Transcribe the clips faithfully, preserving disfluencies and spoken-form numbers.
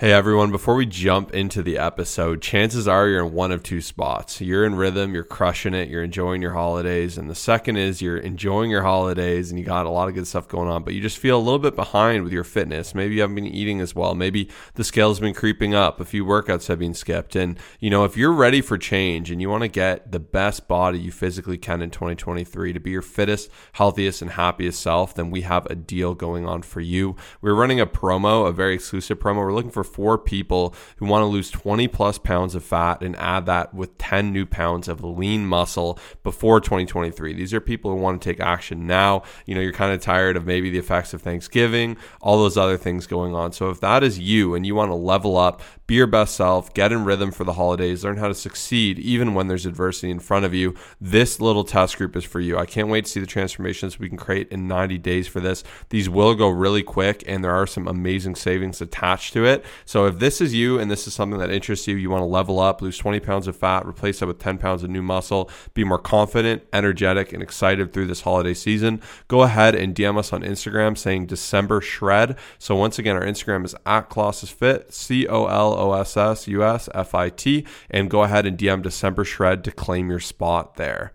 Hey everyone, before we jump into the episode, chances are you're in one of two spots. You're in rhythm, you're crushing it, you're enjoying your holidays. And the second is you're enjoying your holidays and you got a lot of good stuff going on, but you just feel a little bit behind with your fitness. Maybe you haven't been eating as well. Maybe the scale's been creeping up. A few workouts have been skipped. And you know, if you're ready for change and you want to get the best body you physically can in twenty twenty-three to be your fittest, healthiest, and happiest self, then we have a deal going on for you. We're running a promo, a very exclusive promo. We're looking for four people who want to lose twenty plus pounds of fat and add that with ten new pounds of lean muscle before twenty twenty-three. These are people who want to take action now. You know, you're kind of tired of maybe the effects of Thanksgiving, all those other things going on. So if that is you and you want to level up, be your best self, get in rhythm for the holidays, learn how to succeed even when there's adversity in front of you, this little test group is for you. I can't wait to see the transformations we can create in ninety days for this. These will go really quick and there are some amazing savings attached to it. So if this is you and this is something that interests you, you want to level up, lose twenty pounds of fat, replace that with ten pounds of new muscle, be more confident, energetic, and excited through this holiday season, go ahead and D M us on Instagram saying December Shred. So once again, our Instagram is at Colossus Fit, C O L O S S U S F I T, and go ahead and D M December Shred to claim your spot there.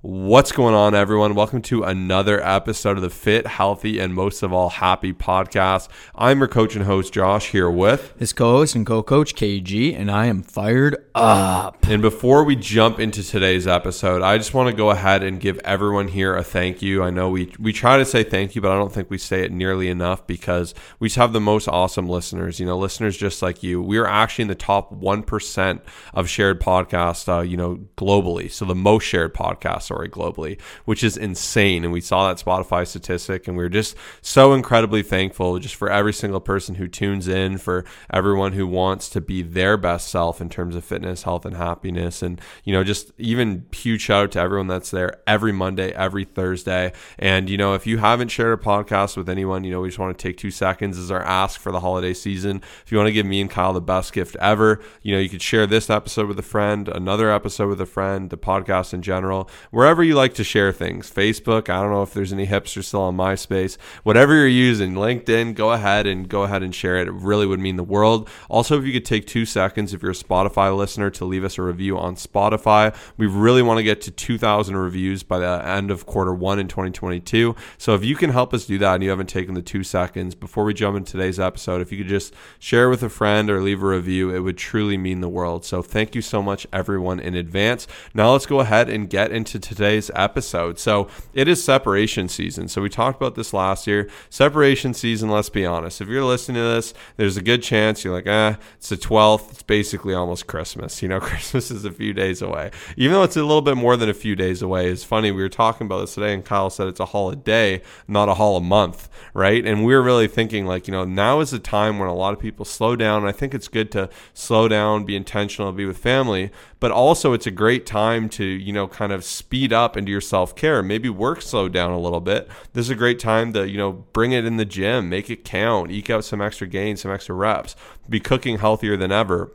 What's going on, everyone? Welcome to another episode of the Fit, Healthy, and most of all, Happy podcast. I'm your coach and host, Josh, here with his co-host and co-coach, K G, and I am fired up. And before we jump into today's episode, I just want to go ahead and give everyone here a thank you. I know we, we try to say thank you, but I don't think we say it nearly enough because we just have the most awesome listeners, you know, listeners just like you. We are actually in the top one percent of shared podcasts, uh, you know, globally. So the most shared podcasts. Sorry, globally, which is insane. And we saw that Spotify statistic and we were just so incredibly thankful just for every single person who tunes in, for everyone who wants to be their best self in terms of fitness, health, and happiness. And, you know, just even huge shout out to everyone that's there every Monday, every Thursday. And, you know, if you haven't shared a podcast with anyone, you know, we just want to take two seconds as our ask for the holiday season. If you want to give me and Kyle the best gift ever, you know, you could share this episode with a friend, another episode with a friend, the podcast in general. We're Wherever you like to share things, Facebook, I don't know if there's any hipsters still on MySpace, whatever you're using, LinkedIn, go ahead and go ahead and share it. It really would mean the world. Also, if you could take two seconds, if you're a Spotify listener, to leave us a review on Spotify. We really want to get to two thousand reviews by the end of quarter one in twenty twenty-two. So if you can help us do that and you haven't taken the two seconds, before we jump into today's episode, if you could just share with a friend or leave a review, it would truly mean the world. So thank you so much, everyone, in advance. Now let's go ahead and get into today's episode. So it is separation season. So we talked about this last year. Separation season, let's be honest. If you're listening to this, there's a good chance you're like, eh, it's the twelfth. It's basically almost Christmas. You know, Christmas is a few days away. Even though it's a little bit more than a few days away, it's funny. We were talking about this today and Kyle said it's a holiday, not a holiday month, right? And we were really thinking like, you know, now is the time when a lot of people slow down. And I think it's good to slow down, be intentional, be with family, but also it's a great time to, you know, kind of speak up into your self-care. Maybe work slowed down a little bit. This is a great time to, you know, bring it in the gym, make it count, eke out some extra gains, some extra reps, be cooking healthier than ever.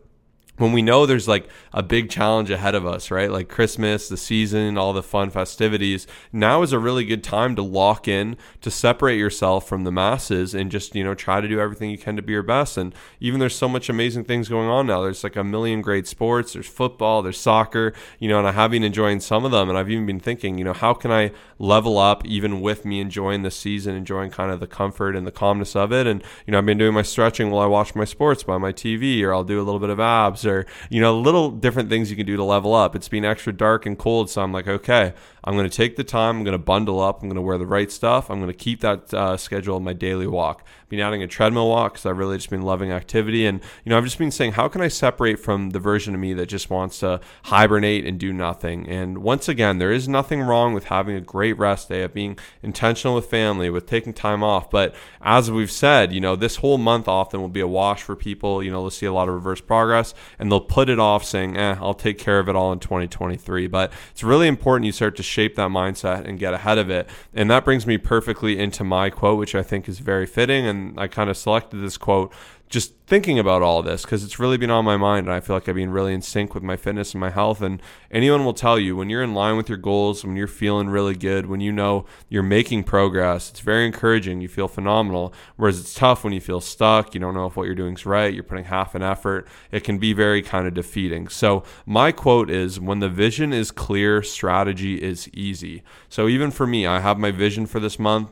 When we know there's like a big challenge ahead of us, right? Like Christmas, the season, all the fun festivities. Now is a really good time to lock in, to separate yourself from the masses and just, you know, try to do everything you can to be your best. And even there's so much amazing things going on now. There's like a million great sports, there's football, there's soccer, you know, and I have been enjoying some of them. And I've even been thinking, you know, how can I level up even with me enjoying the season, enjoying kind of the comfort and the calmness of it. And, you know, I've been doing my stretching while I watch my sports by my T V, or I'll do a little bit of abs, or, you know, little different things you can do to level up. It's been extra dark and cold. So I'm like, okay, I'm going to take the time. I'm going to bundle up. I'm going to wear the right stuff. I'm going to keep that uh, schedule of my daily walk. I've been adding a treadmill walk because I've really just been loving activity. And, you know, I've just been saying, how can I separate from the version of me that just wants to hibernate and do nothing? And once again, there is nothing wrong with having a great rest day, of being intentional with family, with taking time off. But as we've said, you know, this whole month often will be a wash for people. You know, they'll see a lot of reverse progress. And they'll put it off saying, eh, I'll take care of it all in twenty twenty-three. But it's really important you start to shape that mindset and get ahead of it. And that brings me perfectly into my quote, which I think is very fitting. And I kind of selected this quote just thinking about all this, because it's really been on my mind, and I feel like I've been really in sync with my fitness and my health. And anyone will tell you, when you're in line with your goals, when you're feeling really good, when you know you're making progress, it's very encouraging. You feel phenomenal. Whereas it's tough when you feel stuck. You don't know if what you're doing is right. You're putting half an effort. It can be very kind of defeating. So my quote is, when the vision is clear, strategy is easy. So even for me, I have my vision for this month.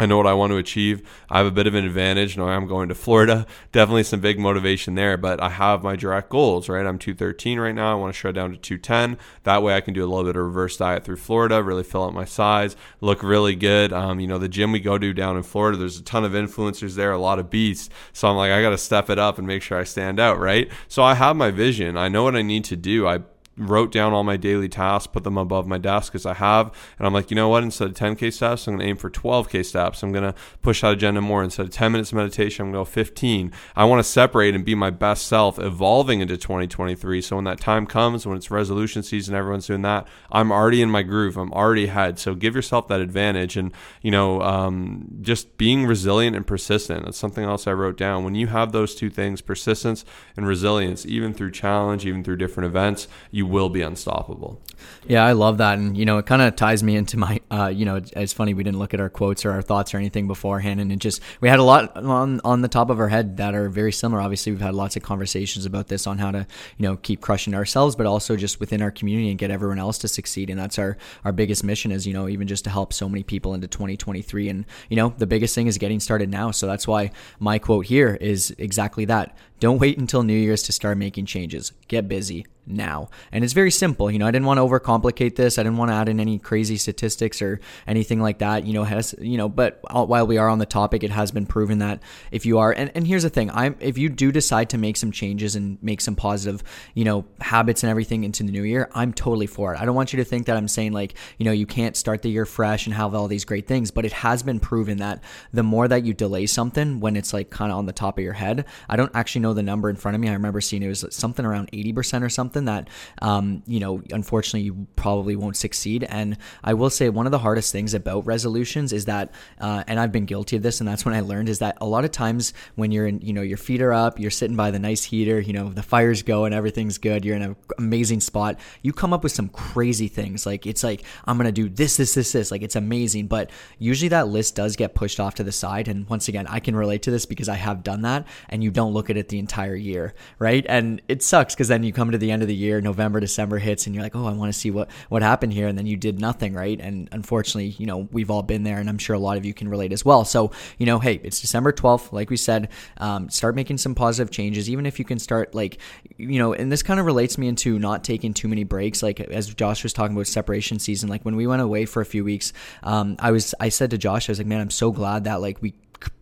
I know what I want to achieve. I have a bit of an advantage. No, I'm going to Florida. Definitely some big motivation there, but I have my direct goals, right? I'm two thirteen right now. I want to shred down to two ten. That way I can do a little bit of reverse diet through Florida, really fill out my size, look really good. Um, you know, the gym we go to down in Florida, there's a ton of influencers there, a lot of beasts. So I'm like, I got to step it up and make sure I stand out, right? So I have my vision. I know what I need to do. I wrote down all my daily tasks, put them above my desk as I have. And I'm like, you know what? Instead of ten K steps, I'm going to aim for twelve K steps. I'm going to push that agenda more. Instead of ten minutes of meditation, I'm going to go fifteen. I want to separate and be my best self, evolving into twenty twenty-three. So when that time comes, when it's resolution season, everyone's doing that, I'm already in my groove. I'm already ahead. So give yourself that advantage. And, you know, um, just being resilient and persistent. That's something else I wrote down. When you have those two things, persistence and resilience, even through challenge, even through different events, you You will be unstoppable. Yeah, I love that. And, you know, it kind of ties me into my, uh, you know, it's funny, we didn't look at our quotes or our thoughts or anything beforehand. And it just, we had a lot on, on the top of our head that are very similar. Obviously, we've had lots of conversations about this on how to, you know, keep crushing ourselves, but also just within our community and get everyone else to succeed. And that's our, our biggest mission is, you know, even just to help so many people into twenty twenty-three. And, you know, the biggest thing is getting started now. So that's why my quote here is exactly that. Don't wait until New Year's to start making changes. Get busy now. And it's very simple. You know, I didn't want to overcomplicate this. I didn't want to add in any crazy statistics or anything like that. You know, has, you know, but while we are on the topic, it has been proven that if you are, and, and here's the thing, I'm, if you do decide to make some changes and make some positive, you know, habits and everything into the new year, I'm totally for it. I don't want you to think that I'm saying like, you know, you can't start the year fresh and have all these great things, but it has been proven that the more that you delay something when it's like kind of on the top of your head, I don't actually know the number in front of me. I remember seeing it was something around eighty percent or something that, um, you know, unfortunately you probably won't succeed. And I will say one of the hardest things about resolutions is that, uh, and I've been guilty of this, and that's when I learned is that a lot of times when you're in, you know, your feet are up, you're sitting by the nice heater, you know, the fire's going, everything's good. You're in an amazing spot. You come up with some crazy things. Like, it's like, I'm going to do this, this, this, this, like it's amazing. But usually that list does get pushed off to the side. And once again, I can relate to this because I have done that, and you don't look at it the entire year, right? And it sucks because then you come to the end of the year, November, December hits, and you're like, oh, I want to see what what happened here, and then you did nothing, right? And unfortunately, you know, we've all been there, and I'm sure a lot of you can relate as well. So, you know, hey, it's December twelfth, like we said, um, start making some positive changes, even if you can start like, you know, and this kind of relates me into not taking too many breaks, like as Josh was talking about separation season, like when we went away for a few weeks, um, I was, I said to Josh, I was like, man, I'm so glad that like we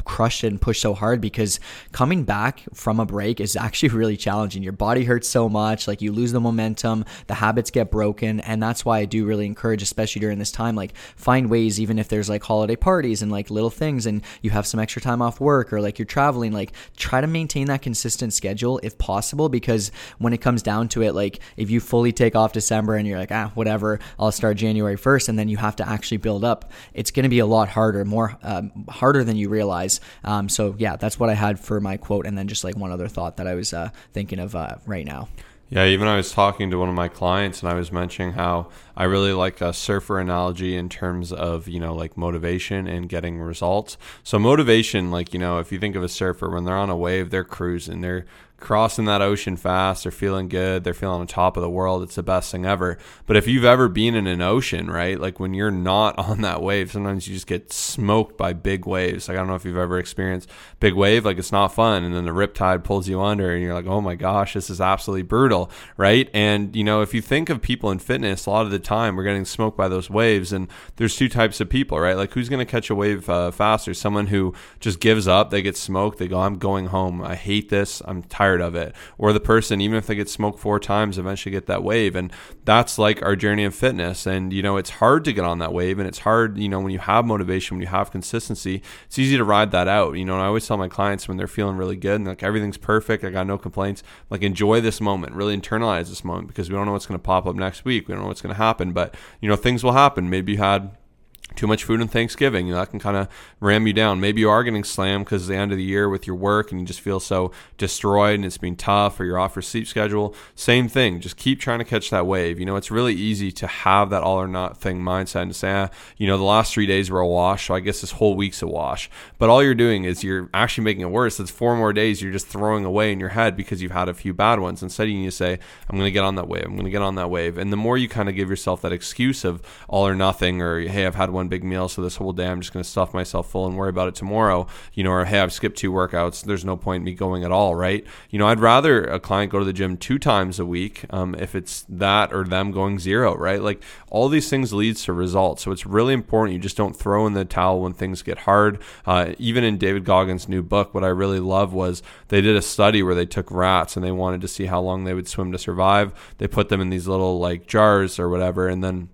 crushed it and pushed so hard, because coming back from a break is actually really challenging. Your body hurts so much, like you lose the momentum, the habits get broken. And that's why I do really encourage, especially during this time, like find ways, even if there's like holiday parties and like little things and you have some extra time off work or like you're traveling, like try to maintain that consistent schedule if possible, because when it comes down to it, like if you fully take off December and you're like, ah, whatever, I'll start January first, and then you have to actually build up, it's going to be a lot harder, more um, harder than you realize. Um, so yeah, that's what I had for my quote. And then just like one other thought that I was uh, thinking of uh, right now. Yeah, even I was talking to one of my clients and I was mentioning how I really like a surfer analogy in terms of, you know, like motivation and getting results. So motivation, like, you know, if you think of a surfer, when they're on a wave, they're cruising, they're crossing that ocean fast, they're feeling good, they're feeling on top of the world, it's the best thing ever. But if you've ever been in an ocean, right, like when you're not on that wave, sometimes you just get smoked by big waves. Like I don't know if you've ever experienced big wave, like it's not fun, and then the riptide pulls you under and you're like, oh my gosh, this is absolutely brutal, right? And you know, if you think of people in fitness, a lot of the time we're getting smoked by those waves, and there's two types of people, right? Like who's going to catch a wave uh, faster? Someone who just gives up, they get smoked, they go, I'm going home, I hate this, I'm tired of it. Or the person, even if they get smoked four times, eventually get that wave. And that's like our journey of fitness. And you know, it's hard to get on that wave, and it's hard, you know, when you have motivation, when you have consistency, it's easy to ride that out. You know, and I always tell my clients when they're feeling really good and like everything's perfect, I got no complaints, like enjoy this moment, really internalize this moment, because we don't know what's going to pop up next week, we don't know what's going to happen, but you know, things will happen. Maybe you had too much food on Thanksgiving, you know, that can kind of ram you down. Maybe you are getting slammed because the end of the year with your work and you just feel so destroyed and it's been tough, or you're off your sleep schedule. Same thing. Just keep trying to catch that wave. You know, it's really easy to have that all or nothing mindset and say, ah, you know, the last three days were a wash, so I guess this whole week's a wash. But all you're doing is you're actually making it worse. It's four more days you're just throwing away in your head because you've had a few bad ones. Instead, you need to say, I'm going to get on that wave. I'm going to get on that wave. And the more you kind of give yourself that excuse of all or nothing, or, hey, I've had one. one big meal, so this whole day I'm just going to stuff myself full and worry about it tomorrow, you know, or hey, I've skipped two workouts, there's no point in me going at all, right? You know, I'd rather a client go to the gym two times a week um, if it's that, or them going zero, right? Like, all these things leads to results. So it's really important you just don't throw in the towel when things get hard. Uh, even in David Goggins' new book, what I really love was they did a study where they took rats and they wanted to see how long they would swim to survive. They put them in these little like jars or whatever, and then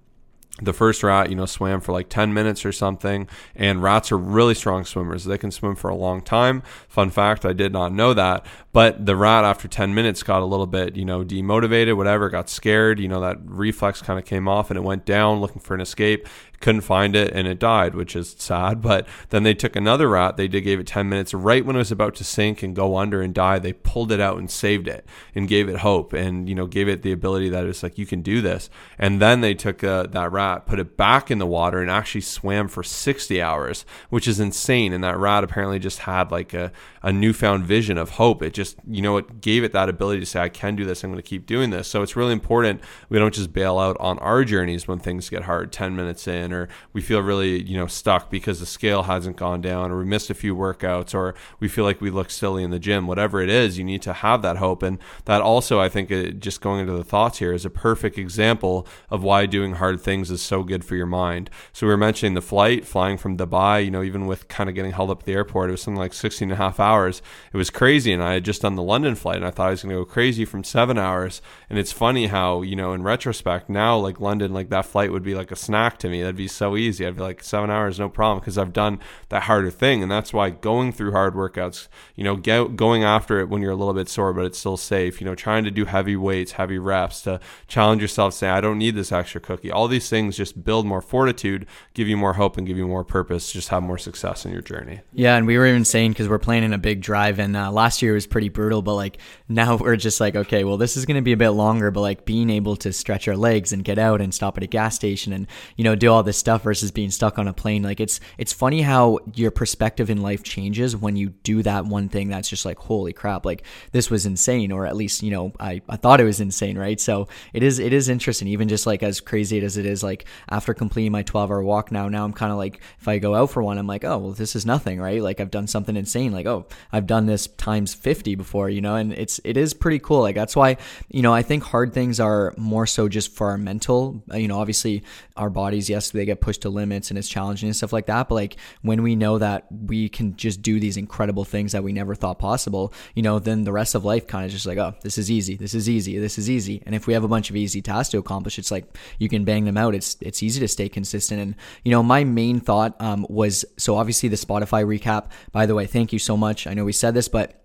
the first rat, you know, swam for like ten minutes or something, and rats are really strong swimmers. They can swim for a long time. Fun fact, I did not know that. But the rat after ten minutes got a little bit, you know, demotivated, whatever, got scared, you know, that reflex kind of came off and it went down looking for an escape. Couldn't find it and it died, which is sad. But then they took another rat. They did gave it ten minutes right when it was about to sink and go under and die. They pulled it out and saved it and gave it hope and, you know, gave it the ability that it's like, you can do this. And then they took uh, that rat, put it back in the water, and actually swam for sixty hours, which is insane. And that rat apparently just had like a, a newfound vision of hope. It just, you know, it gave it that ability to say, I can do this. I'm going to keep doing this. So it's really important we don't just bail out on our journeys when things get hard ten minutes in, or we feel really, you know, stuck because the scale hasn't gone down, or we missed a few workouts, or we feel like we look silly in the gym. Whatever it is, you need to have that hope. And that also, I think, it, just going into the thoughts here, is a perfect example of why doing hard things is so good for your mind. So we were mentioning the flight, flying from Dubai, you know, even with kind of getting held up at the airport, it was something like sixteen and a half hours. It was crazy. And I had just done the London flight and I thought I was going to go crazy from seven hours. And it's funny how, you know, in retrospect now, like London, like that flight would be like a snack to me. That'd be so easy. I'd be like, seven hours, no problem, because I've done that harder thing. And that's why going through hard workouts, you know, get, going after it when you're a little bit sore, but it's still safe, you know, trying to do heavy weights, heavy reps, to challenge yourself, say, I don't need this extra cookie. All these things just build more fortitude, give you more hope, and give you more purpose, just have more success in your journey. Yeah. And we were even saying, because we're planning a big drive, and uh, last year was pretty brutal, but like now we're just like, okay, well, this is going to be a bit longer, but like being able to stretch our legs and get out and stop at a gas station and, you know, do all this stuff versus being stuck on a plane. Like it's it's funny how your perspective in life changes when you do that one thing that's just like, holy crap, like this was insane, or at least, you know, I, I thought it was insane, right? So it is it is interesting, even just like as crazy as it is, like after completing my twelve hour walk now, now I'm kind of like, if I go out for one, I'm like, oh, well, this is nothing, right? Like I've done something insane. Like, oh, I've done this times fifty before, you know, and it's it is pretty cool. Like that's why, you know, I think hard things are more so just for our mental, you know, obviously our bodies, yes, they get pushed to limits and it's challenging and stuff like that. But like when we know that we can just do these incredible things that we never thought possible, you know, then the rest of life kind of just like, oh, this is easy. This is easy. This is easy. And if we have a bunch of easy tasks to accomplish, it's like you can bang them out. It's, it's easy to stay consistent. And, you know, my main thought um, was, so obviously the Spotify recap, by the way, thank you so much. I know we said this, but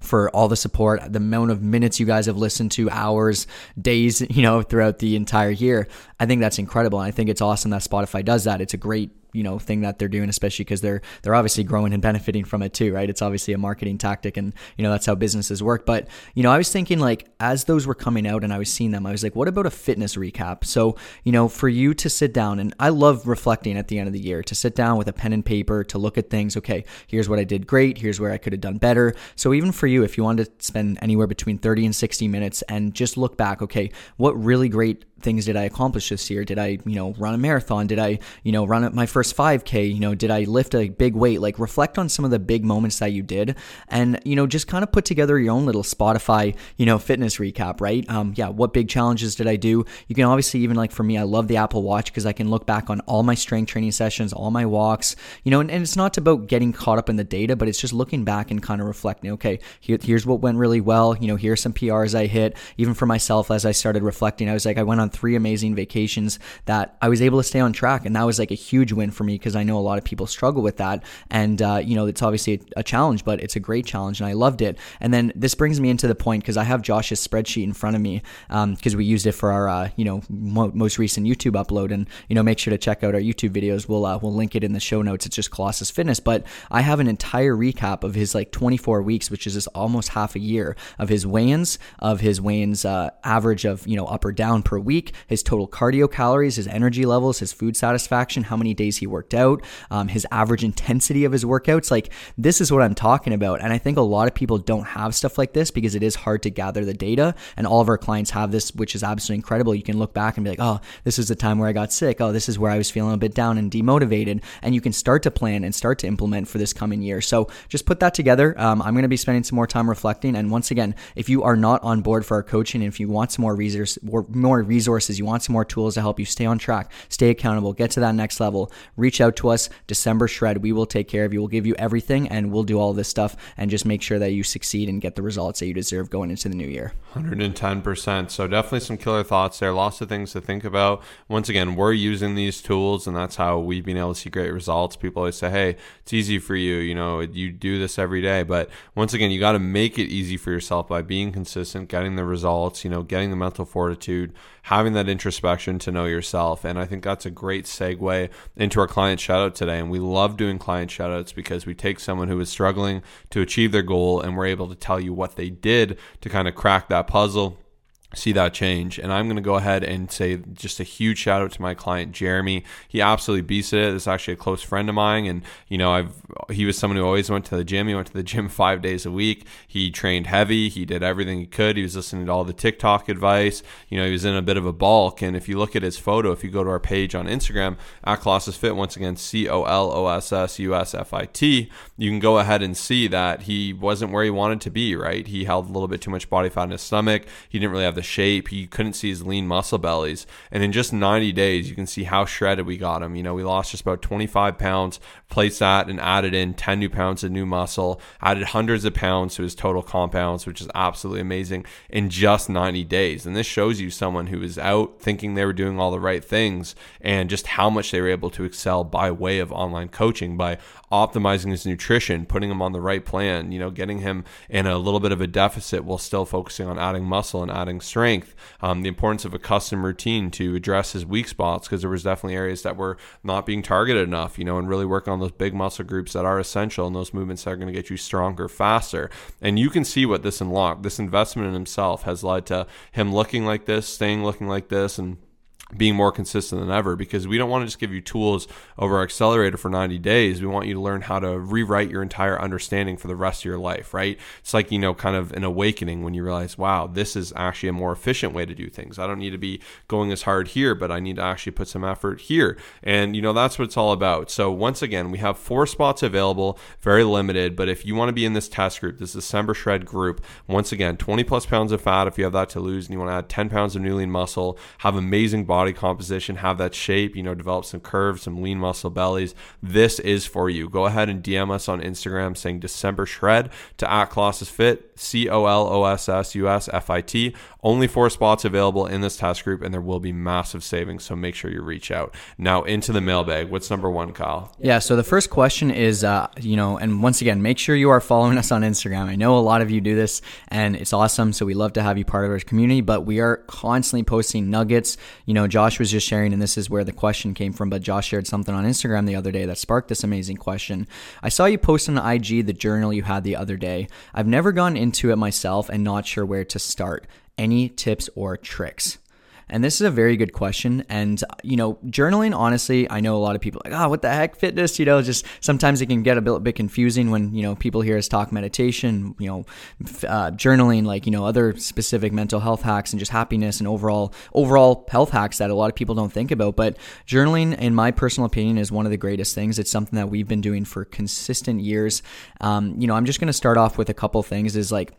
for all the support, the amount of minutes you guys have listened to, hours, days, you know, throughout the entire year. I think that's incredible. And I think it's awesome that Spotify does that. It's a great, you know, thing that they're doing, especially because they're, they're obviously growing and benefiting from it too, right? It's obviously a marketing tactic, and, you know, that's how businesses work. But, you know, I was thinking like, as those were coming out and I was seeing them, I was like, what about a fitness recap? So, you know, for you to sit down, and I love reflecting at the end of the year, to sit down with a pen and paper, to look at things, okay, here's what I did great. Here's where I could have done better. So even for you, if you wanted to spend anywhere between thirty and sixty minutes and just look back, okay, what really great things did I accomplish this year? Did I, you know, run a marathon? Did I, you know, run my first five K? You know, did I lift a big weight? Like reflect on some of the big moments that you did, and, you know, just kind of put together your own little Spotify, you know, fitness recap, right? Um, yeah. What big challenges did I do? You can obviously even like, for me, I love the Apple Watch because I can look back on all my strength training sessions, all my walks, you know, and, and it's not about getting caught up in the data, but it's just looking back and kind of reflecting, okay, here, here's what went really well. You know, here's some P Rs I hit. Even for myself, as I started reflecting, I was like, I went on three amazing vacations that I was able to stay on track. And that was like a huge win for me because I know a lot of people struggle with that. And, uh, you know, it's obviously a, a challenge, but it's a great challenge and I loved it. And then this brings me into the point because I have Josh's spreadsheet in front of me because um, we used it for our, uh, you know, mo- most recent YouTube upload. And, you know, make sure to check out our YouTube videos. We'll, uh, we'll link it in the show notes. It's just Colossus Fitness. But I have an entire recap of his like twenty-four weeks, which is this almost half a year of his weigh-ins, of his weigh-ins uh, average of, you know, up or down per week, his total cardio calories, his energy levels, his food satisfaction, how many days he worked out, um, his average intensity of his workouts. Like, this is what I'm talking about. And I think a lot of people don't have stuff like this because it is hard to gather the data. And all of our clients have this, which is absolutely incredible. You can look back and be like, oh, this is the time where I got sick. Oh, this is where I was feeling a bit down and demotivated. And you can start to plan and start to implement for this coming year. So just put that together. Um, I'm going to be spending some more time reflecting. And once again, if you are not on board for our coaching, if you want some more resources, more resources, you want some more tools to help you stay on track, stay accountable, get to that next level, reach out to us, December Shred. We will take care of you. We'll give you everything and we'll do all this stuff and just make sure that you succeed and get the results that you deserve going into the new year. one hundred ten percent. So definitely some killer thoughts there. Lots of things to think about. Once again, we're using these tools and that's how we've been able to see great results. People always say, hey, it's easy for you. You know, you do this every day. But once again, you got to make it easy for yourself by being consistent, getting the results, you know, getting the mental fortitude, having that introspection to know yourself. And I think that's a great segue into our client shout out today. And we love doing client shout outs because we take someone who is struggling to achieve their goal and we're able to tell you what they did to kind of crack that puzzle, see that change. And I'm going to go ahead and say just a huge shout out to my client, Jeremy. He absolutely beats it. This is actually a close friend of mine. And, you know, I've, he was someone who always went to the gym. He went to the gym five days a week. He trained heavy. He did everything he could. He was listening to all the TikTok advice. You know, he was in a bit of a bulk. And if you look at his photo, if you go to our page on Instagram at Colossus Fit, once again, C O L O S S U S F I T, you can go ahead and see that he wasn't where he wanted to be, right? He held a little bit too much body fat in his stomach. He didn't really have the shape. He couldn't see his lean muscle bellies. And in just ninety days, you can see how shredded we got him. You know, we lost just about twenty-five pounds, placed that and added in ten new pounds of new muscle, added hundreds of pounds to his total compounds, which is absolutely amazing in just ninety days. And this shows you someone who is out thinking they were doing all the right things and just how much they were able to excel by way of online coaching, by optimizing his nutrition, putting him on the right plan, you know, getting him in a little bit of a deficit while still focusing on adding muscle and adding strength, um, the importance of a custom routine to address his weak spots, because there was definitely areas that were not being targeted enough, you know, and really working on those big muscle groups that are essential and those movements that are going to get you stronger faster. And you can see what this unlocked. This investment in himself has led to him looking like this, staying looking like this, and being more consistent than ever, because we don't want to just give you tools over our accelerator for ninety days. We want you to learn how to rewrite your entire understanding for the rest of your life, right? It's like, you know, kind of an awakening when you realize, wow, this is actually a more efficient way to do things. I don't need to be going as hard here, but I need to actually put some effort here. And, you know, that's what it's all about. So once again, we have four spots available, very limited, but if you want to be in this test group, this December Shred group, once again, twenty plus pounds of fat, if you have that to lose and you want to add ten pounds of new lean muscle, have amazing body composition, have that shape, you know, develop some curves, some lean muscle bellies. This is for you. Go ahead and D M us on Instagram saying December Shred to at Colossus Fit, C O L O S S U S F I T. Only four spots available in this test group, and there will be massive savings. So make sure you reach out. Now into the mailbag. What's number one, Kyle? Yeah. So the first question is, uh, you know, and once again, make sure you are following us on Instagram. I know a lot of you do this and it's awesome. So we love to have you part of our community, but we are constantly posting nuggets. You know, Josh was just sharing, and this is where the question came from, but Josh shared something on Instagram the other day that sparked this amazing question. I saw you post on I G the journal you had the other day. I've never gone into it myself and not sure where to start. Any tips or tricks? And this is a very good question. And, you know, journaling, honestly, I know a lot of people are like, oh, what the heck, fitness, you know, just sometimes it can get a bit, a bit confusing when, you know, people hear us talk meditation, you know, uh, journaling, like, you know, other specific mental health hacks and just happiness and overall, overall health hacks that a lot of people don't think about. But journaling, in my personal opinion, is one of the greatest things. It's something that we've been doing for consistent years. Um, you know, I'm just going to start off with a couple things is like,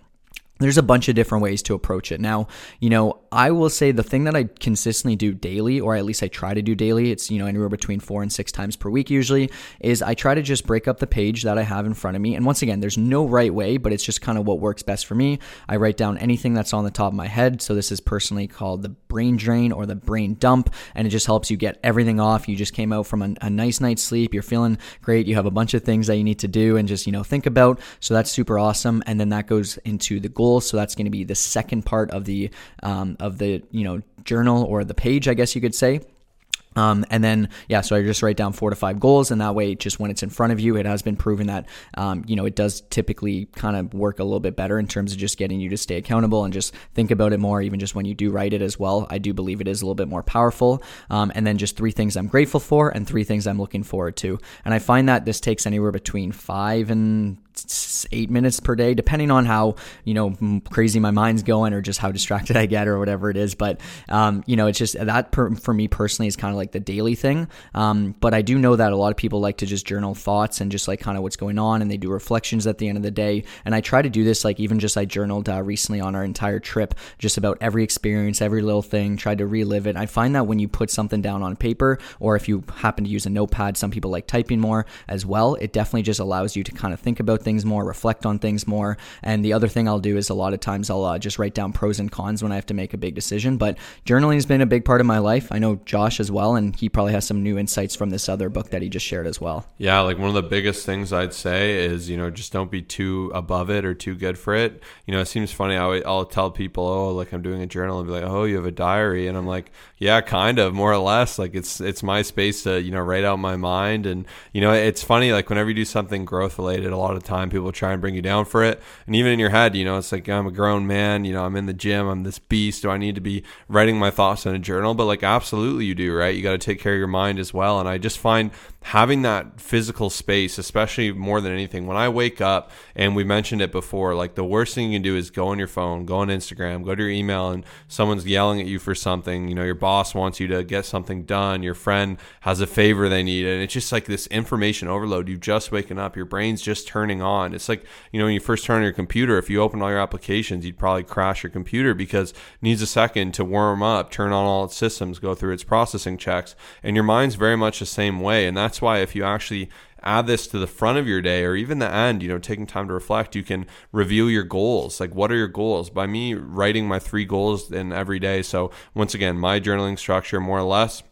there's a bunch of different ways to approach it. Now, you know, I will say the thing that I consistently do daily, or at least I try to do daily, it's, you know, anywhere between four and six times per week usually, is I try to just break up the page that I have in front of me. And once again, there's no right way, but it's just kind of what works best for me. I write down anything that's on the top of my head. So this is personally called the brain drain or the brain dump. And it just helps you get everything off. You just came out from a, a nice night's sleep. You're feeling great. You have a bunch of things that you need to do and just, you know, think about. So that's super awesome. And then that goes into the goal. So that's going to be the second part of the um, of the you know journal or the page, I guess you could say. Um, and then, yeah, so I just write down four to five goals, and that way, just when it's in front of you, it has been proven that, um, you know, it does typically kind of work a little bit better in terms of just getting you to stay accountable and just think about it more, even just when you do write it as well. I do believe it is a little bit more powerful. Um, and then just three things I'm grateful for and three things I'm looking forward to. And I find that this takes anywhere between five and eight minutes per day, depending on how, you know, crazy my mind's going or just how distracted I get or whatever it is. But, um, you know, it's just that per, for me personally is kind of like the daily thing. Um, but I do know that a lot of people like to just journal thoughts and just like kind of what's going on, and they do reflections at the end of the day. And I try to do this, like even just I journaled uh, recently on our entire trip, just about every experience, every little thing, tried to relive it. I find that when you put something down on paper, or if you happen to use a notepad, some people like typing more as well, it definitely just allows you to kind of think about things more, reflect on things more. And the other thing I'll do is a lot of times I'll uh, just write down pros and cons when I have to make a big decision. But journaling has been a big part of my life. I know Josh as well, and he probably has some new insights from this other book that he just shared as well. Yeah, like one of the biggest things I'd say is, you know, just don't be too above it or too good for it. You know, it seems funny. I, I'll tell people, oh, like I'm doing a journal, and be like, oh, you have a diary. And I'm like, yeah, kind of, more or less. Like it's it's my space to, you know, write out my mind. And, you know, it's funny, like whenever you do something growth related, a lot of times people try and bring you down for it. And even in your head, you know, it's like, I'm a grown man, you know, I'm in the gym, I'm this beast. Do I need to be writing my thoughts in a journal? But like, absolutely you do, right? You got to take care of your mind as well. And I just find having that physical space, especially more than anything, when I wake up, and we mentioned it before, like the worst thing you can do is go on your phone, go on Instagram, go to your email, and someone's yelling at you for something. You know, your boss wants you to get something done. Your friend has a favor they need. And it's just like this information overload. You've just waken up. Your brain's just turning on. It's like, you know, when you first turn on your computer, if you open all your applications, you'd probably crash your computer because it needs a second to warm up, turn on all its systems, go through its processing checks. And your mind's very much the same way. And that's That's why if you actually add this to the front of your day or even the end, you know, taking time to reflect, you can review your goals. Like, what are your goals? By me writing my three goals in every day. So once again, my journaling structure, more or less,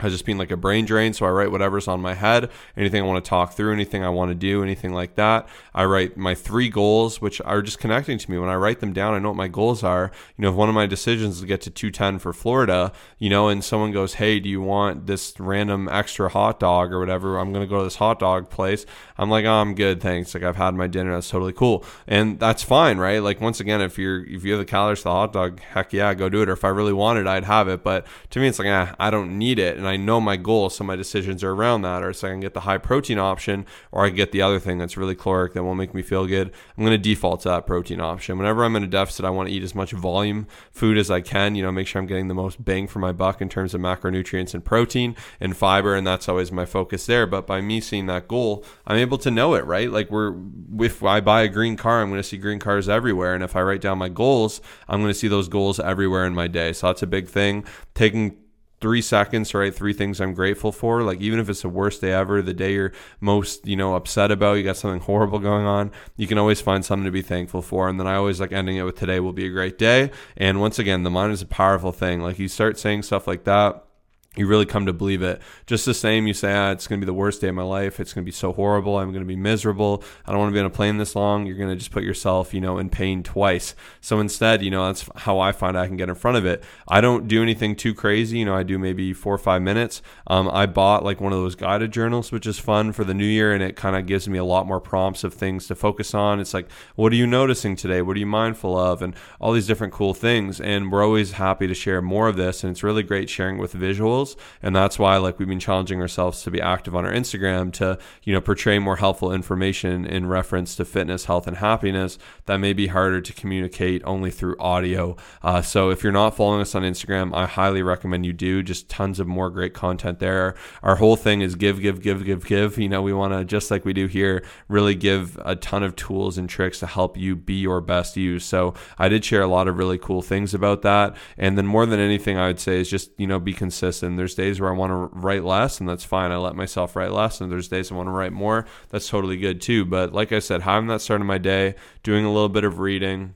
has just been like a brain drain. So I write whatever's on my head, anything I want to talk through, anything I want to do, anything like that. I write my three goals, which are just connecting to me. When I write them down, I know what my goals are. You know, if one of my decisions is to get to two ten for Florida, you know, and someone goes, hey, do you want this random extra hot dog or whatever? I'm going to go to this hot dog place. I'm like, oh, I'm good, thanks. Like, I've had my dinner. That's totally cool. And that's fine, right? Like, once again, if you're, if you have the calories for the hot dog, heck yeah, go do it. Or if I really wanted, I'd have it. But to me, it's like, eh, I don't need it. And I know my goals, so my decisions are around that. Or so I can get the high protein option, or I can get the other thing that's really caloric that won't make me feel good. I'm going to default to that protein option. Whenever I'm in a deficit, I want to eat as much volume food as I can, you know, make sure I'm getting the most bang for my buck in terms of macronutrients and protein and fiber. And that's always my focus there. But by me seeing that goal, I'm able to know it, right? Like, we're, if I buy a green car, I'm going to see green cars everywhere. And if I write down my goals, I'm going to see those goals everywhere in my day. So that's a big thing. Taking three seconds to write three things I'm grateful for. Like, even if it's the worst day ever, the day you're most, you know, upset about, you got something horrible going on, you can always find something to be thankful for. And then I always like ending it with, today will be a great day. And once again, the mind is a powerful thing. Like, you start saying stuff like that, you really come to believe it. Just the same, you say, ah, it's going to be the worst day of my life. It's going to be so horrible. I'm going to be miserable. I don't want to be on a plane this long. You're going to just put yourself, you know, in pain twice. So instead, you know, that's how I find I can get in front of it. I don't do anything too crazy. You know, I do maybe four or five minutes. Um, I bought like one of those guided journals, which is fun for the new year. And it kind of gives me a lot more prompts of things to focus on. It's like, what are you noticing today? What are you mindful of? And all these different cool things. And we're always happy to share more of this. And it's really great sharing with visuals. circles. And that's why, like, we've been challenging ourselves to be active on our Instagram to, you know, portray more helpful information in reference to fitness, health, and happiness that may be harder to communicate only through audio. Uh, so if you're not following us on Instagram, I highly recommend you do. Just tons of more great content there. Our whole thing is give, give, give, give, give. You know, we want to, just like we do here, really give a ton of tools and tricks to help you be your best you. So I did share a lot of really cool things about that. And then more than anything, I would say is just, you know, be consistent. There's days where I want to write less, and that's fine. I let myself write less. And there's days I want to write more. That's totally good too. But like I said, having that start of my day, doing a little bit of reading,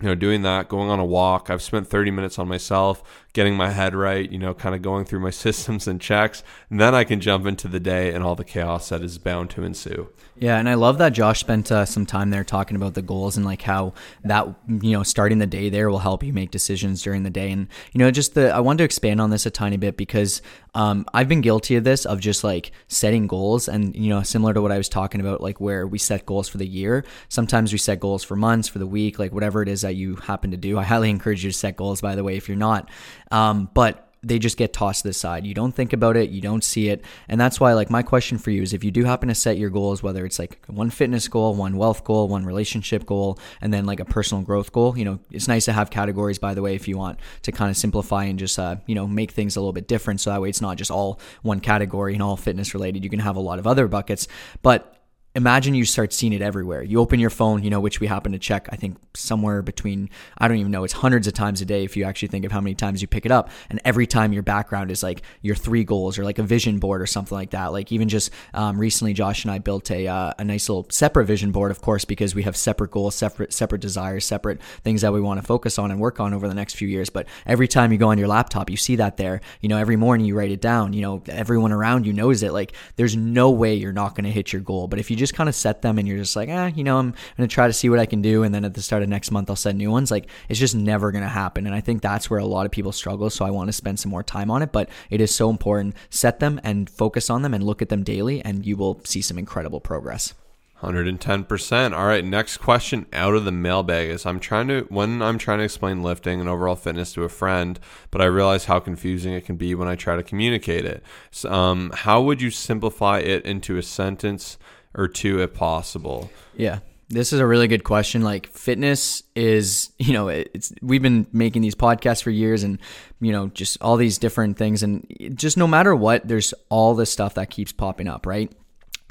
you know, doing that, going on a walk. I've spent thirty minutes on myself, getting my head right, you know, kind of going through my systems and checks. And then I can jump into the day and all the chaos that is bound to ensue. Yeah. And I love that Josh spent uh, some time there talking about the goals and like how that, you know, starting the day there will help you make decisions during the day. And, you know, just the, I wanted to expand on this a tiny bit because um, I've been guilty of this, of just like setting goals and, you know, similar to what I was talking about, like where we set goals for the year. Sometimes we set goals for months, for the week, like whatever it is that you happen to do. I highly encourage you to set goals, by the way, if you're not. Um, but they just get tossed to the side. You don't think about it. You don't see it. And that's why, like, my question for you is if you do happen to set your goals, whether it's like one fitness goal, one wealth goal, one relationship goal, and then like a personal growth goal, you know, it's nice to have categories, by the way, if you want to kind of simplify and just, uh, you know, make things a little bit different. So that way it's not just all one category and all fitness related. You can have a lot of other buckets, but imagine you start seeing it everywhere. You open your phone, you know, which we happen to check, I think somewhere between, I don't even know, it's hundreds of times a day if you actually think of how many times you pick it up. And every time your background is like your three goals or like a vision board or something like that. Like even just um, recently, Josh and I built a uh, a nice little separate vision board, of course, because we have separate goals, separate separate desires, separate things that we want to focus on and work on over the next few years. But every time you go on your laptop, you see that there, you know, every morning you write it down, you know, everyone around you knows it. Like there's no way you're not going to hit your goal. But if you just kind of set them and you're just like, ah, eh, you know, I'm going to try to see what I can do. And then at the start of next month, I'll set new ones. Like it's just never going to happen. And I think that's where a lot of people struggle. So I want to spend some more time on it, but it is so important. Set them and focus on them and look at them daily and you will see some incredible progress. one hundred ten percent. All right. Next question out of the mailbag is I'm trying to, when I'm trying to explain lifting and overall fitness to a friend, but I realize how confusing it can be when I try to communicate it. So, um, how would you simplify it into a sentence or two if possible? Yeah. This is a really good question. Like fitness is, you know, it's, we've been making these podcasts for years and, you know, just all these different things and just no matter what, there's all this stuff that keeps popping up, right?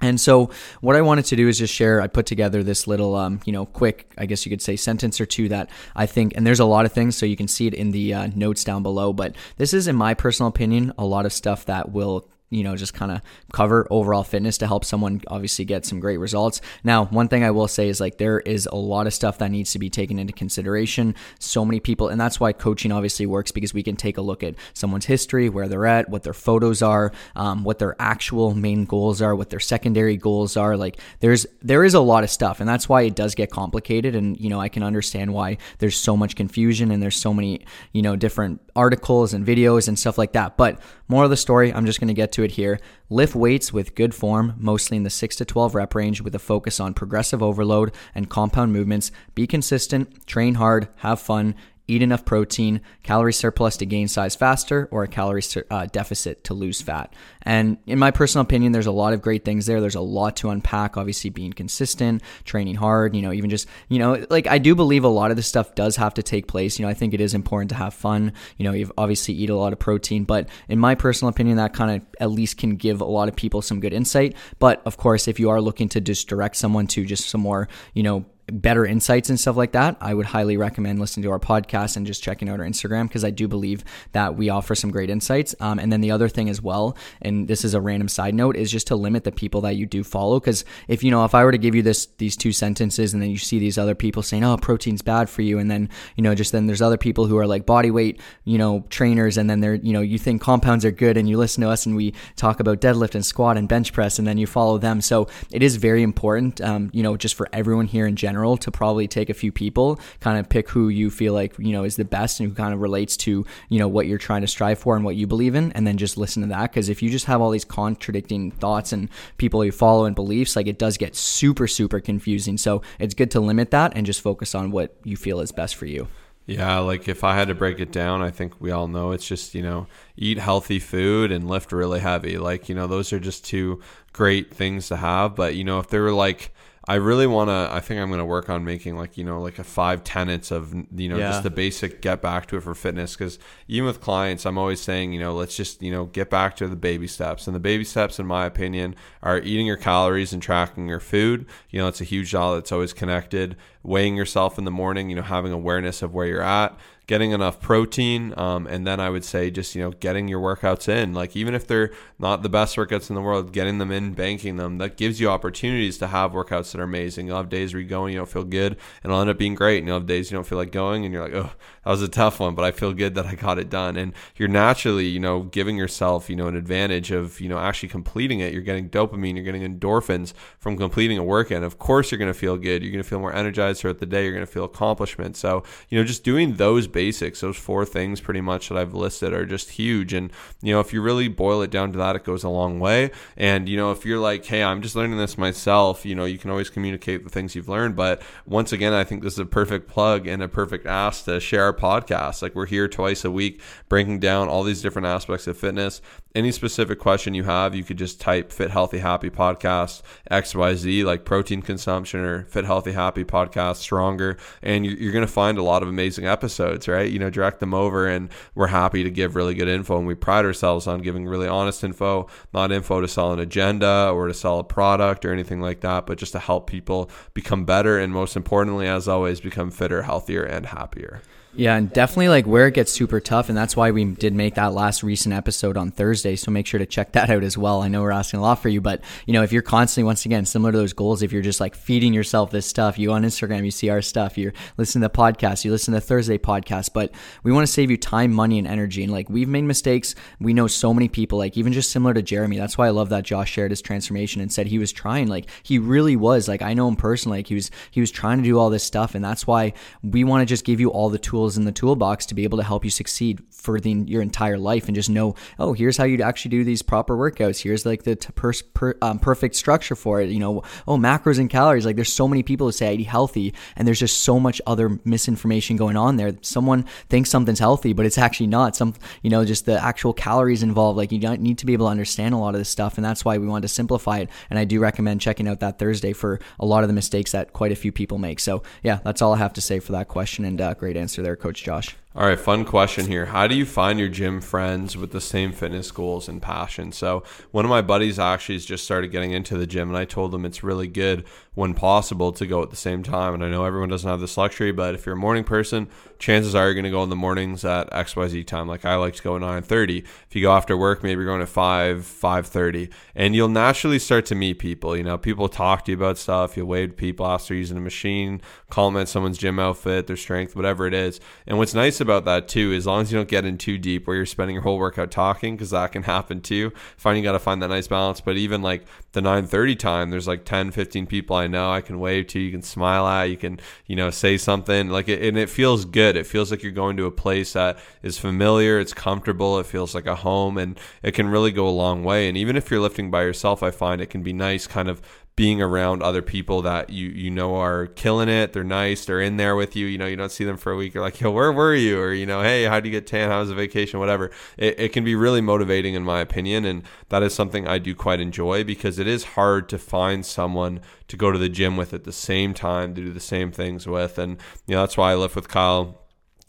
And so what I wanted to do is just share, I put together this little, um, you know, quick, I guess you could say sentence or two that I think, and there's a lot of things, so you can see it in the uh, notes down below, but this is, in my personal opinion, a lot of stuff that will, you know, just kind of cover overall fitness to help someone obviously get some great results. Now, one thing I will say is like, there is a lot of stuff that needs to be taken into consideration. So many people, and that's why coaching obviously works because we can take a look at someone's history, where they're at, what their photos are, um, what their actual main goals are, what their secondary goals are. Like there's, there is a lot of stuff and that's why it does get complicated. And, you know, I can understand why there's so much confusion and there's so many, you know, different articles and videos and stuff like that. But more of the story, I'm just going to get to it here. Lift weights with good form, mostly in the six to twelve rep range with a focus on progressive overload and compound movements. Be consistent, train hard, have fun, eat enough protein, calorie surplus to gain size faster, or a calorie uh, deficit to lose fat. And in my personal opinion, there's a lot of great things there. There's a lot to unpack, obviously being consistent, training hard, you know, even just, you know, like I do believe a lot of this stuff does have to take place. You know, I think it is important to have fun. You know, you've obviously eat a lot of protein, but in my personal opinion, that kind of at least can give a lot of people some good insight. But of course, if you are looking to just direct someone to just some more, you know, better insights and stuff like that, I would highly recommend listening to our podcast and just checking out our Instagram because I do believe that we offer some great insights. Um, and then the other thing as well, and this is a random side note, is just to limit the people that you do follow. Because if, you know, if I were to give you this, these two sentences and then you see these other people saying, oh, protein's bad for you. And then, you know, just then there's other people who are like body weight, you know, trainers. And then they're, you know, you think compounds are good and you listen to us and we talk about deadlift and squat and bench press and then you follow them. So it is very important, um, you know, just for everyone here in general, to probably take a few people, kind of pick who you feel like, you know, is the best and who kind of relates to, you know, what you're trying to strive for and what you believe in, and then just listen to that. Because if you just have all these contradicting thoughts and people you follow and beliefs, like it does get super, super confusing. So it's good to limit that and just focus on what you feel is best for you. Yeah, like if I had to break it down, I think we all know it's just, you know, eat healthy food and lift really heavy. Like, you know, those are just two great things to have. But, you know, if they were like, I really want to, I think I'm going to work on making like, you know, like a five tenets of, you know, yeah. just the basic get back to it for fitness. Because even with clients, I'm always saying, you know, let's just, you know, get back to the baby steps. And the baby steps, in my opinion, are eating your calories and tracking your food. You know, it's a huge dollar that's always connected. Weighing yourself in the morning, you know, having awareness of where you're at. Getting enough protein, um, and then I would say just, you know, getting your workouts in. Like even if they're not the best workouts in the world, getting them in, banking them, that gives you opportunities to have workouts that are amazing. You'll have days where you go and you don't feel good, and it'll end up being great. And you'll have days you don't feel like going, and you're like, oh, that was a tough one, but I feel good that I got it done. And you're naturally, you know, giving yourself, you know, an advantage of, you know, actually completing it. You're getting dopamine, you're getting endorphins from completing a workout. Of course, you're going to feel good. You're going to feel more energized throughout the day. You're going to feel accomplishment. So, you know, just doing those basic Basics, those four things pretty much that I've listed are just huge. And, you know, if you really boil it down to that, it goes a long way. And, you know, if you're like, hey, I'm just learning this myself, you know, you can always communicate the things you've learned. But once again, I think this is a perfect plug and a perfect ask to share our podcast. Like we're here twice a week, breaking down all these different aspects of fitness. Any specific question you have, you could just type Fit Healthy Happy Podcast X Y Z, like protein consumption, or Fit Healthy Happy Podcast Stronger. And you're going to find a lot of amazing episodes, right? You know, direct them over, and we're happy to give really good info. And we pride ourselves on giving really honest info, not info to sell an agenda or to sell a product or anything like that, but just to help people become better. And most importantly, as always, become fitter, healthier, and happier. Yeah, and definitely like where it gets super tough, and that's why we did make that last recent episode on Thursday, so make sure to check that out as well. I know we're asking a lot for you, but you know, if you're constantly, once again, similar to those goals, if you're just like feeding yourself this stuff, you on Instagram, you see our stuff, you're listening to the podcast, you listen to the Thursday podcast, but we want to save you time, money, and energy. And like we've made mistakes. We know so many people, like even just similar to Jeremy, that's why I love that Josh shared his transformation and said he was trying, like he really was, like I know him personally, like he was, he was trying to do all this stuff, and that's why we want to just give you all the tools in the toolbox to be able to help you succeed for the, your entire life. And just know, oh, here's how you'd actually do these proper workouts. Here's like the t- per, per, um, perfect structure for it. You know, oh, macros and calories. Like there's so many people who say I eat healthy, and there's just so much other misinformation going on there. Someone thinks something's healthy, but it's actually not. Some, you know, just the actual calories involved. Like you don't need to be able to understand a lot of this stuff, and that's why we wanted to simplify it. And I do recommend checking out that Thursday for a lot of the mistakes that quite a few people make. So yeah, that's all I have to say for that question, and uh, great answer there, Coach Josh. All right, fun question here. How do you find your gym friends with the same fitness goals and passion? So one of my buddies actually has just started getting into the gym, and I told him it's really good when possible to go at the same time. And I know everyone doesn't have this luxury, but if you're a morning person, chances are you're going to go in the mornings at X Y Z time. Like I like to go at nine thirty. If you go after work, maybe you're going at five, five thirty. And you'll naturally start to meet people. You know, people talk to you about stuff. You'll wave to people after using a machine, comment someone's gym outfit, their strength, whatever it is. And what's nice about that too, as long as you don't get in too deep where you're spending your whole workout talking, because that can happen too. Fine, you got to find that nice balance. But even like the nine thirty time, there's like ten, fifteen people I know I can wave to, you can smile at, you can, you know, say something like it, and it feels good. It feels like you're going to a place that is familiar, it's comfortable, it feels like a home, and it can really go a long way. And even if you're lifting by yourself, I find it can be nice kind of being around other people that you you know are killing it. They're nice, they're in there with you. You know, you don't see them for a week, you're like, yo, where were you? Or, you know, hey, how'd you get tan? How was the vacation? Whatever. It, it can be really motivating, in my opinion, and that is something I do quite enjoy, because it is hard to find someone to go to the gym with at the same time, to do the same things with. And, you know, that's why I lift with Kyle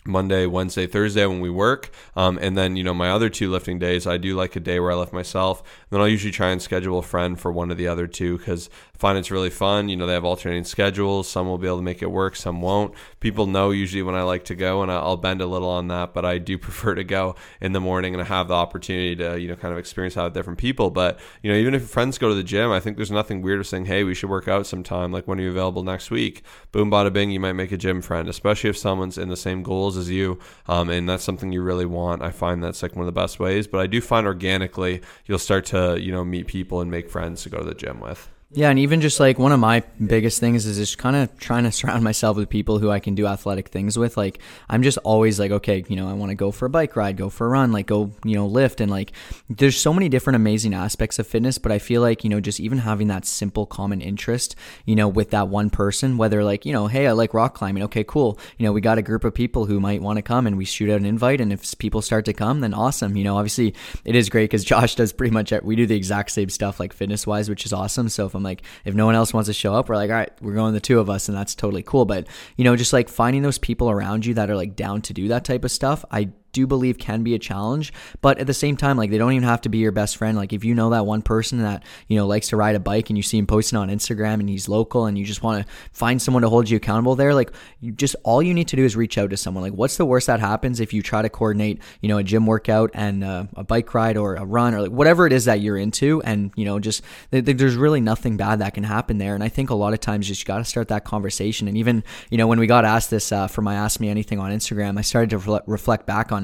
Monday, Wednesday, Thursday when we work. Um, and then, you know, my other two lifting days, I do like a day where I lift myself. And then I'll usually try and schedule a friend for one of the other two, because I find it's really fun. You know, they have alternating schedules. Some will be able to make it work, some won't. People know usually when I like to go, and I'll bend a little on that, but I do prefer to go in the morning, and I have the opportunity to, you know, kind of experience out with different people. But, you know, even if your friends go to the gym, I think there's nothing weird of saying, hey, we should work out sometime. Like, when are you available next week? Boom, bada bing, you might make a gym friend, especially if someone's in the same goals as you, um, and that's something you really want. I find that's like one of the best ways. But I do find organically you'll start to, you know, meet people and make friends to go to the gym with. Yeah, and even just like one of my biggest things is just kind of trying to surround myself with people who I can do athletic things with. Like I'm just always like, okay, you know, I want to go for a bike ride, go for a run, like go, you know, lift. And like there's so many different amazing aspects of fitness, but I feel like, you know, just even having that simple common interest, you know, with that one person, whether like, you know, hey, I like rock climbing. Okay, cool. You know, we got a group of people who might want to come and we shoot out an invite. And if people start to come, then awesome. You know, obviously it is great because Josh does pretty much, we do the exact same stuff like fitness wise, which is awesome. So if I'm like, if no one else wants to show up, we're like, all right, we're going the two of us, and that's totally cool. But, you know, just like finding those people around you that are like down to do that type of stuff, I do believe can be a challenge. But at the same time, like they don't even have to be your best friend. Like if you know that one person that, you know, likes to ride a bike and you see him posting on Instagram and he's local and you just want to find someone to hold you accountable there, like you just, all you need to do is reach out to someone. Like what's the worst that happens if you try to coordinate, you know, a gym workout and uh, a bike ride or a run or like whatever it is that you're into? And, you know, just th- th- there's really nothing bad that can happen there. And I think a lot of times just you got to start that conversation. And even, you know, when we got asked this uh, for my Ask Me Anything on Instagram, I started to re- reflect back on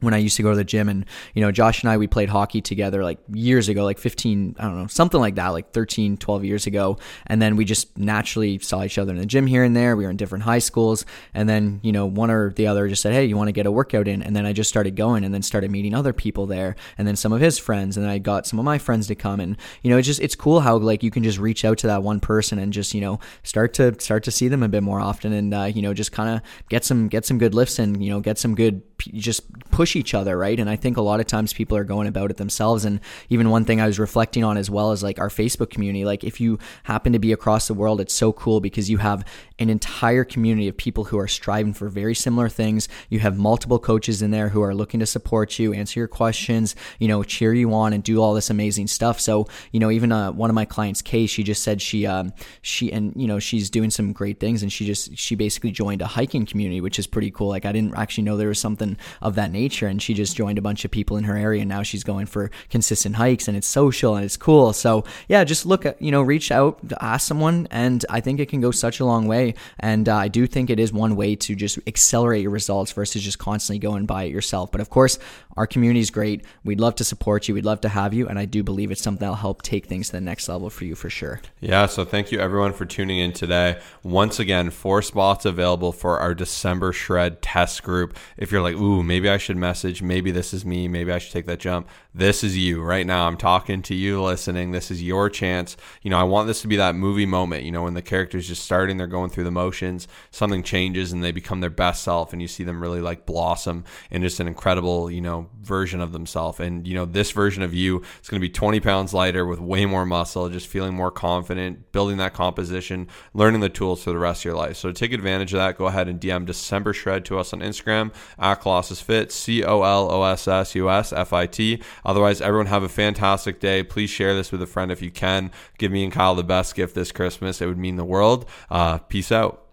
when I used to go to the gym. And, you know, Josh and I, we played hockey together like years ago, like fifteen, I don't know, something like that, like thirteen, twelve years ago. And then we just naturally saw each other in the gym here and there. We were in different high schools. And then, you know, one or the other just said, hey, you want to get a workout in? And then I just started going and then started meeting other people there and then some of his friends. And then I got some of my friends to come. And, you know, it's just, it's cool how like you can just reach out to that one person and just, you know, start to start to see them a bit more often and, uh, you know, just kind of get some, get some good lifts and, you know, get some good, just push each other, right? And I think a lot of times people are going about it themselves. And even one thing I was reflecting on as well is like our Facebook community. Like if you happen to be across the world, it's so cool because you have an entire community of people who are striving for very similar things. You have multiple coaches in there who are looking to support you, answer your questions, you know, cheer you on and do all this amazing stuff. So, you know, even uh, one of my clients, Kay, she just said she, um, she, and you know, she's doing some great things and she just, she basically joined a hiking community, which is pretty cool. Like I didn't actually know there was something of that nature. And she just joined a bunch of people in her area and now she's going for consistent hikes and it's social and it's cool. So yeah, just look at, you know, reach out, ask someone. And I think it can go such a long way. And uh, I do think it is one way to just accelerate your results versus just constantly go and buy it yourself. But of course, our community is great. We'd love to support you. We'd love to have you. And I do believe it's something that'll help take things to the next level for you for sure. Yeah. So thank you everyone for tuning in today. Once again, four spots available for our December Shred test group. If you're like, ooh, maybe I should message. Maybe this is me. Maybe I should take that jump. This is you right now. I'm talking to you listening. This is your chance. You know, I want this to be that movie moment, you know, when the character's just starting, they're going through the motions, something changes and they become their best self. And you see them really like blossom and just an incredible, you know, version of themselves. And, you know, this version of you, it's going to be twenty pounds lighter with way more muscle, just feeling more confident, building that composition, learning the tools for the rest of your life. So take advantage of that. Go ahead and D M December Shred to us on Instagram at Colossus Fit, C O L O S S U S F I T. Otherwise, everyone have a fantastic day. Please share this with a friend if you can. Give me and Kyle the best gift this Christmas. It would mean the world. Uh, peace out.